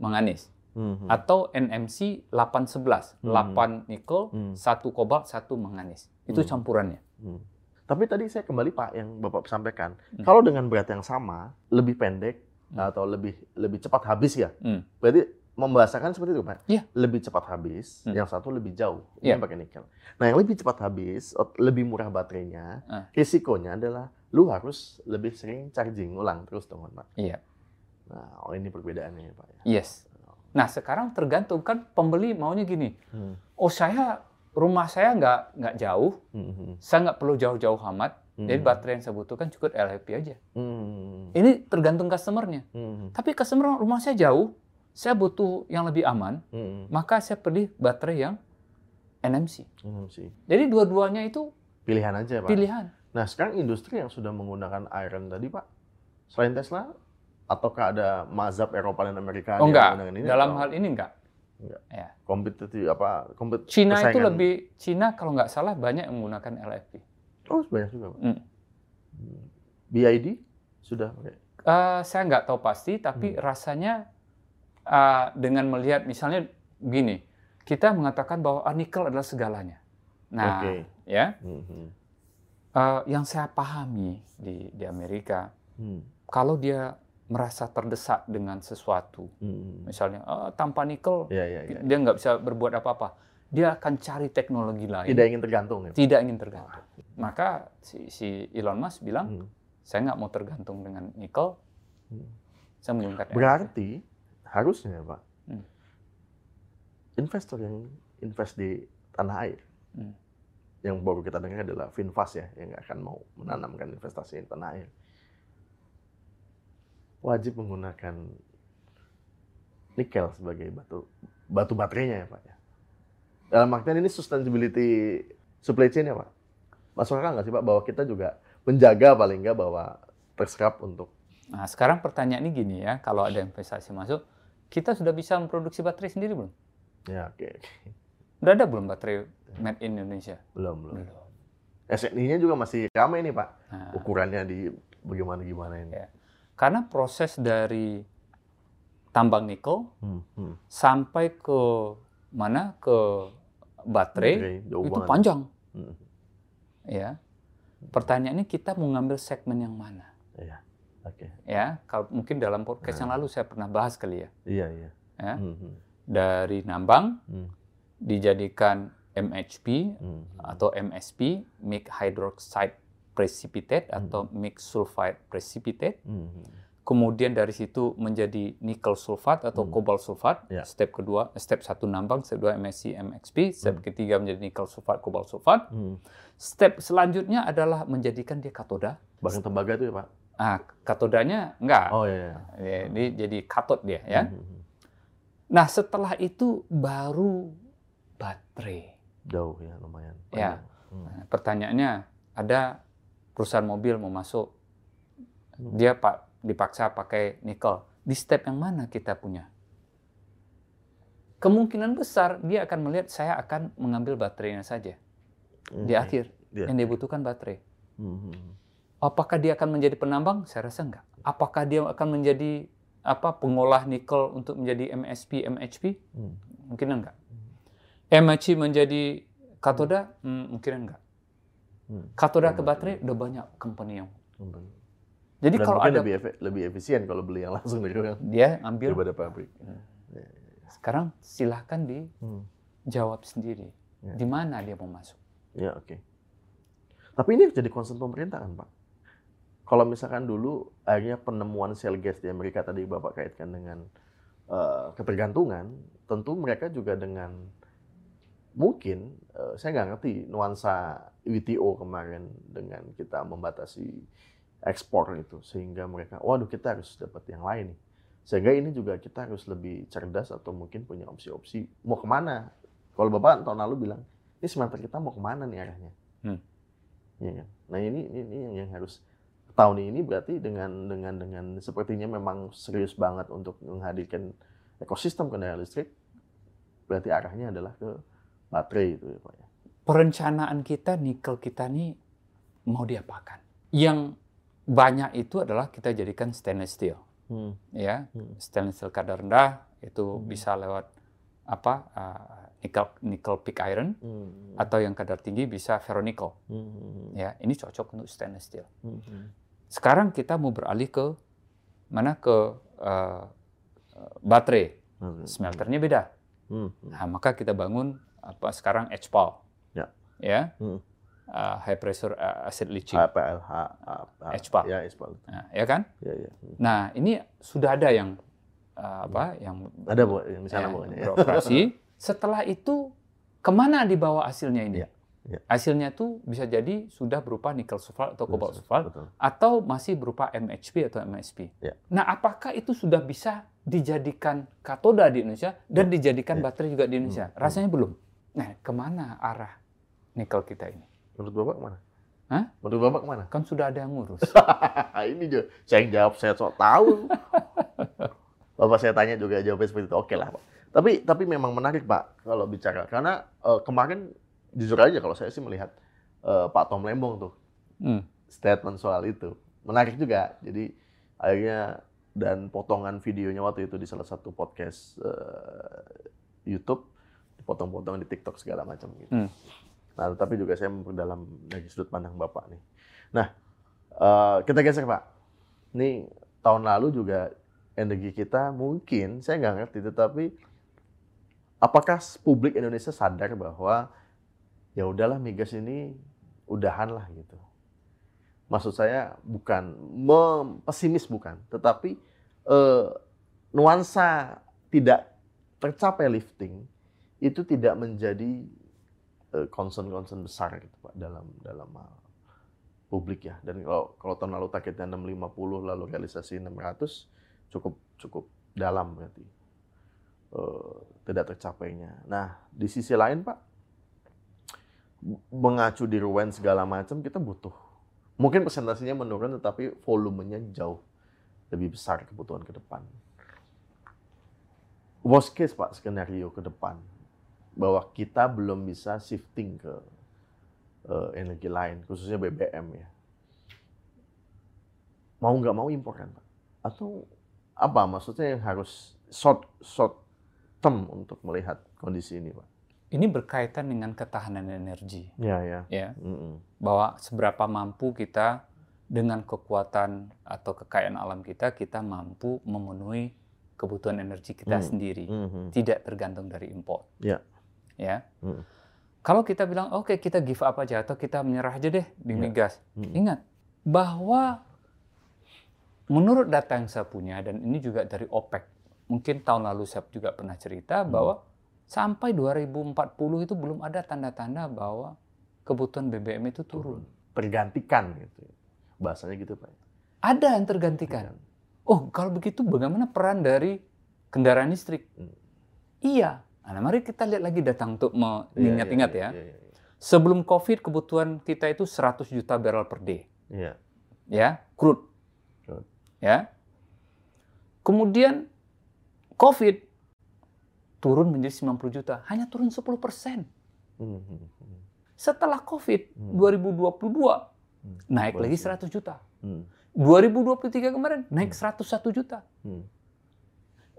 manganis. Hmm. Atau N M C delapan sebelas, hmm. delapan nikel, hmm. satu kobalt, satu manganis. Itu hmm. campurannya. Hmm. Tapi tadi saya kembali Pak yang Bapak sampaikan, hmm. kalau dengan berat yang sama, lebih pendek, atau lebih lebih cepat habis ya, hmm. berarti membahasakan seperti itu Pak. Yeah. Lebih cepat habis, hmm. yang satu lebih jauh, yeah. ini pakai nikel. Nah yang lebih cepat habis, lebih murah baterainya, uh. risikonya adalah lu harus lebih sering charging ulang terus dong Pak. Iya. Yeah. Nah oh ini perbedaannya Pak. Yes. Nah sekarang tergantung kan pembeli maunya gini, hmm. oh saya rumah saya nggak nggak jauh, hmm. saya nggak perlu jauh-jauh amat, hmm. jadi baterai yang saya butuhkan cukup L F P aja. Hmm. Ini tergantung customernya. Hmm. Tapi customer rumah saya jauh, saya butuh yang lebih aman, hmm. maka saya pilih baterai yang N M C. N M C. Jadi dua-duanya itu pilihan aja, Pak. Pilihan. Nah sekarang industri yang sudah menggunakan iron tadi, Pak, selain Tesla. Ataukah ada mazhab Eropa dan Amerika oh, yang menggunakan ini? Dalam atau? Hal ini enggak. Enggak. Ya. Kompetitif apa? Kompet- Cina persaingan. Itu lebih Cina kalau nggak salah banyak menggunakan L F P. Oh, banyak juga, Pak. Mm. B I D sudah pakai. Okay. Uh, saya nggak tahu pasti, tapi hmm. rasanya uh, dengan melihat misalnya gini, kita mengatakan bahwa nikel adalah segalanya. Nah, okay. ya. Hmm. Uh, yang saya pahami di di Amerika, hmm. kalau dia merasa terdesak dengan sesuatu, hmm. misalnya oh, tanpa nikel ya, ya, ya. Dia nggak bisa berbuat apa-apa, dia akan cari teknologi lain. Tidak ingin tergantung. Ya, tidak ingin tergantung. Maka si, si Elon Musk bilang, hmm. saya nggak mau tergantung dengan nikel. Hmm. Saya menggunakan. Berarti energi. Harusnya Pak, hmm. investor yang invest di tanah air, hmm. yang baru kita dengar adalah VinFast ya, yang akan mau menanamkan investasi di tanah air. Wajib menggunakan nikel sebagai batu batu baterainya ya Pak. Dalam artian ini sustainability supply chain ya Pak. Masuk akal nggak sih Pak bahwa kita juga menjaga paling nggak bahwa terserap untuk. Nah sekarang pertanyaannya gini ya, kalau ada investasi masuk, kita sudah bisa memproduksi baterai sendiri belum? Ya oke. Okay, okay. Udah ada belum baterai made in Indonesia? Belum belum. belum. S N I-nya juga masih ramai nih Pak. Nah. Ukurannya di bagaimana gimana ini. Ya. Karena proses dari tambang nikel hmm, hmm. sampai ke mana ke baterai okay, itu panjang, hmm. ya. Pertanyaannya kita mau ngambil segmen yang mana? Iya, oke. Okay. Ya, kalau mungkin dalam podcast hmm. yang lalu saya pernah bahas kali ya. Iya iya. Ya? Hmm. Dari nambang hmm. dijadikan M H P hmm. atau M S P, make hydroxide precipitate atau hmm. mixed sulfide precipitate, hmm. kemudian dari situ menjadi nikel sulfat atau hmm. kobalt sulfat. Yeah. Step kedua, step satu nambang, step dua M S C, M X P, step hmm. ketiga menjadi nikel sulfat, kobalt sulfat. Hmm. Step selanjutnya adalah menjadikan dia katoda. Bahan tembaga itu ya Pak? Ah, katodanya enggak. Oh iya. Yeah. Jadi jadi katod dia ya. Hmm. Nah setelah itu baru baterai. Jauh ya lumayan. Ya. Hmm. Pertanyaannya ada perusahaan mobil mau masuk, dia pak dipaksa pakai nikel. Di step yang mana kita punya? Kemungkinan besar dia akan melihat saya akan mengambil baterainya saja di okay. akhir yeah. yang dibutuhkan baterai. Mm-hmm. Apakah dia akan menjadi penambang? Saya rasa enggak. Apakah dia akan menjadi apa pengolah nikel untuk menjadi M S P, M H P? Mm. Mungkin enggak. M H P menjadi katoda? Mm, mungkin enggak. Katoda ke baterai udah banyak company yang. Hmm. Jadi dan kalau ada lebih, efe, lebih efisien kalau beli yang langsung dari orang. Dia ambil daripada pabrik. Hmm. Ya, ya. Sekarang silahkan dijawab hmm. sendiri. Ya. Di mana dia mau masuk? Ya oke. Okay. Tapi ini jadi concern pemerintah kan Pak. Kalau misalkan dulu akhirnya penemuan shale gas di Amerika tadi Bapak kaitkan dengan uh, ketergantungan, tentu mereka juga dengan mungkin, saya nggak ngerti nuansa W T O kemarin dengan kita membatasi ekspor itu. Sehingga mereka, waduh kita harus dapat yang lain nih. Sehingga ini juga kita harus lebih cerdas atau mungkin punya opsi-opsi. Mau kemana? Kalau Bapak tahun lalu bilang, ini smelter kita mau kemana nih arahnya? Hmm. Ya, nah ini, ini yang harus tahun ini berarti dengan dengan dengan sepertinya memang serius banget untuk menghadirkan ekosistem kendaraan listrik. Berarti arahnya adalah ke baterai itu ya Pak. Perencanaan kita, nikel kita nih mau diapakan? Yang banyak itu adalah kita jadikan stainless steel, hmm. ya hmm. stainless steel kadar rendah itu hmm. bisa lewat apa uh, nikel nikel pig iron hmm. atau yang kadar tinggi bisa ferronikel. Hmm. Ya ini cocok untuk stainless steel. Hmm. Sekarang kita mau beralih ke mana ke uh, baterai, hmm. smelternya beda. Hmm. Nah, maka kita bangun apa sekarang H-P A L ya, ya hmm. uh, high pressure acid leaching, H-P A L, H-P A L, ya H-P A L, nah, ya kan? Ya, ya. Hmm. Nah ini sudah ada yang uh, apa yang ada misalnya yang beroperasi. Setelah itu kemana dibawa hasilnya ini? Ya, ya. Hasilnya tuh bisa jadi sudah berupa nikel sulfat atau kobalt sulfat atau masih berupa M H P atau M S P. Ya. Nah, apakah itu sudah bisa dijadikan katoda di Indonesia dan ya. dijadikan ya. baterai juga di Indonesia? Hmm. Rasanya belum. Nah, kemana arah nikel kita ini? Menurut Bapak kemana? Hah? Menurut Bapak kemana? Kan sudah ada yang ngurus. Ini juga saya yang jawab, saya sok tahu. Bapak saya tanya juga jawabnya seperti itu. Oke lah, Pak. Tapi tapi memang menarik, Pak, kalau bicara. Karena uh, kemarin jujur aja kalau saya sih melihat uh, Pak Tom Lembong tuh hmm. statement soal itu menarik juga. Jadi akhirnya dan potongan videonya waktu itu di salah satu podcast uh, YouTube dipotong-potong di TikTok segala macam gitu. Hmm. Nah, tapi juga saya memperdalam dari sudut pandang Bapak nih. Nah, uh, kita geser, Pak. Nih tahun lalu juga energi kita mungkin saya nggak ngerti, tetapi apakah publik Indonesia sadar bahwa ya udahlah migas ini udahan lah gitu. Maksud saya bukan pesimis, bukan, tetapi eh, nuansa tidak tercapai lifting itu tidak menjadi eh, concern-concern besar gitu, Pak, dalam dalam hal publik ya. Dan kalau kalau tahun lalu targetnya enam ratus lima puluh lalu realisasi enam ratus cukup cukup dalam berarti. Tidak tercapainya. Nah, di sisi lain, Pak, mengacu di R U E N segala macam kita butuh. Mungkin persentasenya menurun, tetapi volumenya jauh lebih besar kebutuhan ke depan. Worst case, Pak, skenario ke depan bahwa kita belum bisa shifting ke uh, energi lain, khususnya B B M ya. Mau nggak mau impor kan, Pak? Atau apa maksudnya yang harus short short term untuk melihat kondisi ini, Pak? Ini berkaitan dengan ketahanan energi. Ya, ya. Ya. Mm-mm. Bahwa seberapa mampu kita dengan kekuatan atau kekayaan alam kita, kita mampu memenuhi kebutuhan energi kita mm. sendiri, mm-hmm. tidak tergantung dari impor. Ya. Ya. Mm. Kalau kita bilang, oke okay, kita give up aja atau kita menyerah aja deh di migas, yeah. mm-hmm. ingat bahwa menurut data yang saya punya dan ini juga dari OPEC. Mungkin tahun lalu saya juga pernah cerita bahwa hmm. sampai dua ribu empat puluh itu belum ada tanda-tanda bahwa kebutuhan B B M itu turun. Tergantikan gitu. Bahasanya gitu, Pak. Ada yang tergantikan. Oh, kalau begitu bagaimana peran dari kendaraan listrik? Hmm. Iya. Nah, mari kita lihat lagi datang untuk mengingat-ingat ya. ya, ya, ya, ya. Sebelum COVID kebutuhan kita itu seratus juta barrel per day. Ya. Ya, crude. Crude. Ya. Kemudian COVID turun menjadi sembilan puluh juta, hanya turun sepuluh persen. Setelah COVID dua ribu dua puluh dua naik lagi seratus juta. dua ribu dua puluh tiga kemarin naik seratus satu juta.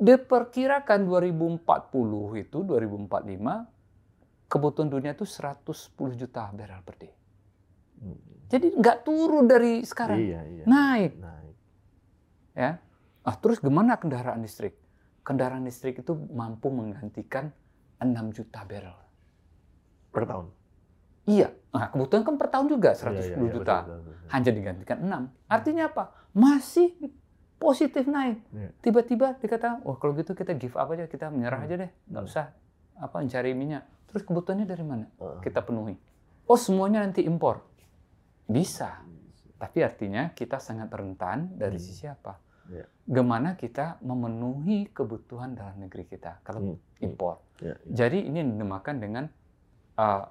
Diperkirakan dua ribu empat puluh itu dua ribu empat puluh lima kebutuhan dunia itu seratus sepuluh juta barrel per day. Jadi nggak turun dari sekarang, iya, iya. naik. naik. Ya, ah terus gimana kendaraan listrik? Kendaraan listrik itu mampu menggantikan enam juta barrel per tahun. Iya, nah, kebutuhan kan per tahun juga seratus sepuluh iya, iya, juta. Iya, betul, betul, betul. Hanya digantikan enam. Artinya apa? Masih positif naik. Iya. Tiba-tiba dikatakan, "Wah, kalau gitu kita give up aja, kita menyerah aja deh. Nggak usah apa mencari minyak." Terus kebutuhannya dari mana? Kita penuhi. Oh, semuanya nanti impor. Bisa. Tapi artinya kita sangat rentan dari sisi apa? Yeah. Gimana kita memenuhi kebutuhan dalam negeri kita kalau mm. impor. Yeah, yeah. Jadi ini dinamakan dengan uh,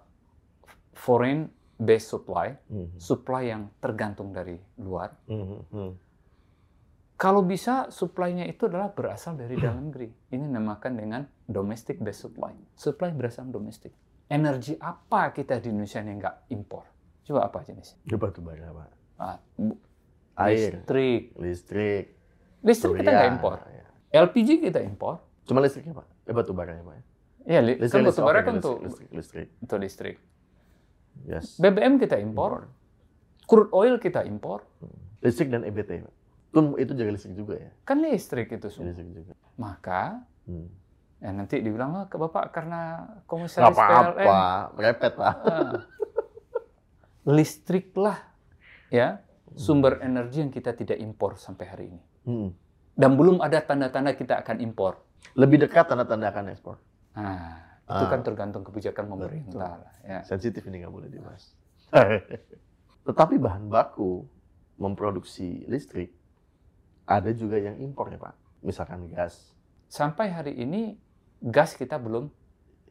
foreign based supply, mm-hmm. supply yang tergantung dari luar. Mm-hmm. Kalau bisa supply-nya itu adalah berasal dari dalam negeri. Ini dinamakan dengan domestic based supply, supply berasal domestik. Energi apa kita di Indonesia yang nggak impor? Coba apa jenisnya? Coba tuh banyak, Pak. Ah, bu- air, listrik, listrik. Listrik kita nggak impor. Ya. L P G kita impor. Cuma listriknya, Pak. Ya batu baranya, Pak. Iya, li- listrik, kan batu bara kan untuk listrik. listrik. Untuk listrik. Yes. B B M kita impor. Crude oil kita impor. Listrik dan E B T, Pak. Itu, itu juga listrik juga ya. Kan listrik itu semua. Listrik juga. Maka hmm. ya nanti dibilang, "Oh, ke Bapak karena komisaris P L N." Apa-apa, repet, Pak. Listriklah ya sumber energi yang kita tidak impor sampai hari ini. Hmm. Dan belum ada tanda-tanda kita akan impor. Lebih dekat tanda-tanda akan ekspor. Nah, itu ah. kan tergantung kebijakan pemerintah. Ya. Sensitif ini nggak boleh dibahas. Tetapi bahan baku memproduksi listrik, ada juga yang impor ya Pak? Misalkan gas. Sampai hari ini, gas kita belum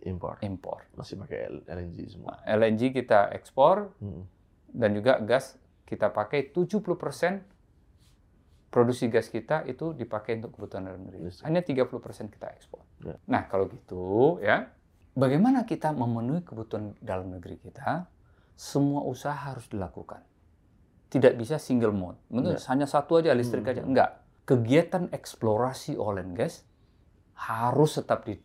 impor. impor. Masih pakai L N G semua. L N G kita ekspor, hmm. dan juga gas kita pakai tujuh puluh persen. Produksi gas kita itu dipakai untuk kebutuhan dalam negeri. Hanya tiga puluh persen kita ekspor. Ya. Nah, kalau gitu ya, bagaimana kita memenuhi kebutuhan dalam negeri kita? Semua usaha harus dilakukan. Tidak bisa single mode. Ya. Hanya satu aja listrik hmm. aja. Enggak. Kegiatan eksplorasi oil and gas harus tetap di...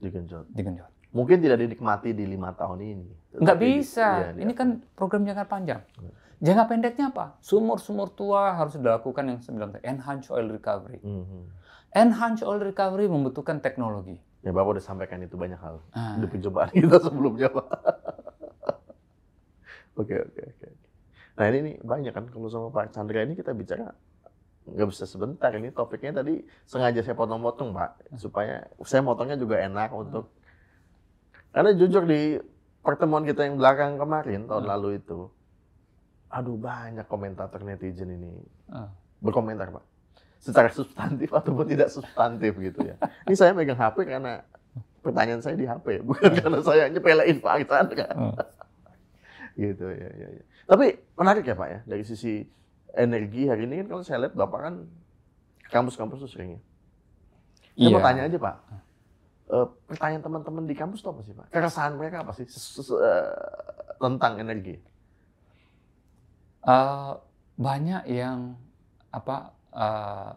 digenjot. digenjot. Mungkin tidak dinikmati di lima tahun ini. Nggak bisa. Ini kan program jangka panjang. Ya. Jangka pendeknya apa? Sumur-sumur tua harus dilakukan yang saya bilang, enhanced oil recovery. Mm-hmm. Enhanced oil recovery membutuhkan teknologi. Ya, Bapak udah sampaikan itu banyak hal. Ah. Di pencobaan kita sebelumnya, Pak. Oke, oke, oke. Nah, ini, ini banyak kan kalau sama Pak Chandra ini kita bicara nggak bisa sebentar. Ini topiknya tadi sengaja saya potong-potong, Pak. Supaya saya motongnya juga enak untuk... Karena jujur di pertemuan kita yang belakang kemarin, tahun hmm. lalu itu, aduh banyak komentator netizen ini uh. berkomentar Pak, secara substantif ataupun tidak substantif gitu ya. Ini saya megang H P karena pertanyaan saya di H P, bukan uh. karena saya nyepelein Pak Arcandra. Uh. Gitu ya, ya, ya. Tapi menarik ya Pak ya, dari sisi energi hari ini kan kalau saya lihat Bapak kan kampus-kampus tuh sering ya. Saya yeah. mau tanya aja Pak, uh, pertanyaan teman-teman di kampus tuh apa sih Pak? Keresahan mereka apa sih tentang energi? Uh, banyak yang apa uh,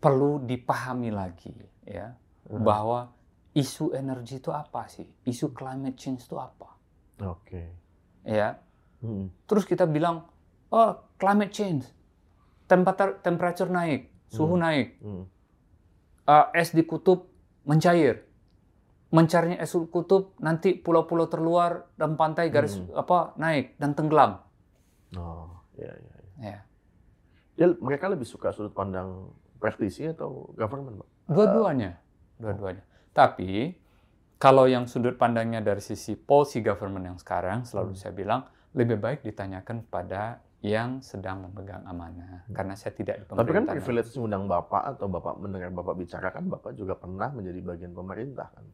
perlu dipahami lagi ya hmm. bahwa isu energi itu apa sih, isu climate change itu apa? Oke. Okay. Ya. Hmm. Terus kita bilang oh climate change, tempat temperatur naik, suhu hmm. naik, hmm. Uh, es di kutub mencair, mencairnya es di kutub nanti pulau-pulau terluar dan pantai garis hmm. apa naik dan tenggelam. Oh, ya, ya, ya. ya. Dia, mereka lebih suka sudut pandang praktisi atau government, Pak? Dua-duanya, dua-duanya. Oh. Tapi kalau yang sudut pandangnya dari sisi policy government yang sekarang, selalu hmm. saya bilang lebih baik ditanyakan pada yang sedang memegang amanah, hmm. karena saya tidak di pemerintah. Tapi kan privilege mengundang Bapak atau Bapak mendengar Bapak bicara kan, Bapak juga pernah menjadi bagian pemerintah kan?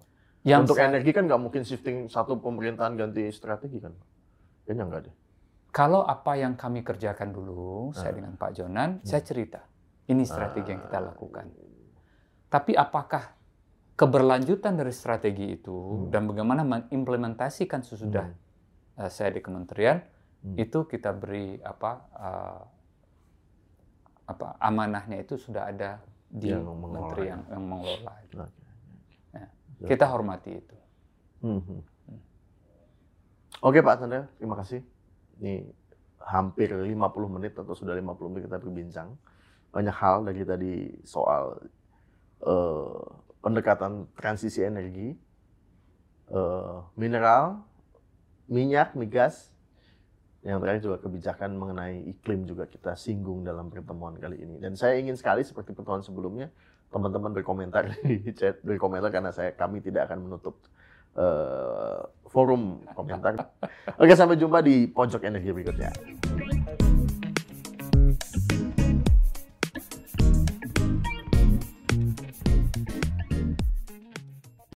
Yang Untuk saya... energi kan nggak mungkin shifting satu pemerintahan ganti strategi kan, Pak? Kayaknya nggak deh. Kalau apa yang kami kerjakan dulu, saya dengan Pak Jonan, hmm. saya cerita. Ini strategi yang kita lakukan. Tapi apakah keberlanjutan dari strategi itu hmm. dan bagaimana mengimplementasikan sesudah hmm. saya di kementerian, hmm. itu kita beri apa, uh, apa amanahnya itu sudah ada di yang menteri yang, yang mengelola. Gitu. Nah, kita hormati itu. Hmm. Hmm. Oke Pak Chandra, terima kasih. Ini hampir lima puluh menit atau sudah lima puluh menit kita berbincang. Banyak hal dari tadi soal uh, pendekatan transisi energi, uh, mineral, minyak, migas. Yang terakhir juga kebijakan mengenai iklim juga kita singgung dalam pertemuan kali ini. Dan saya ingin sekali seperti pertemuan sebelumnya, teman-teman berkomentar di chat, berkomentar karena saya kami tidak akan menutup Uh, forum komentar. Oke, sampai jumpa di Pojok Energi berikutnya.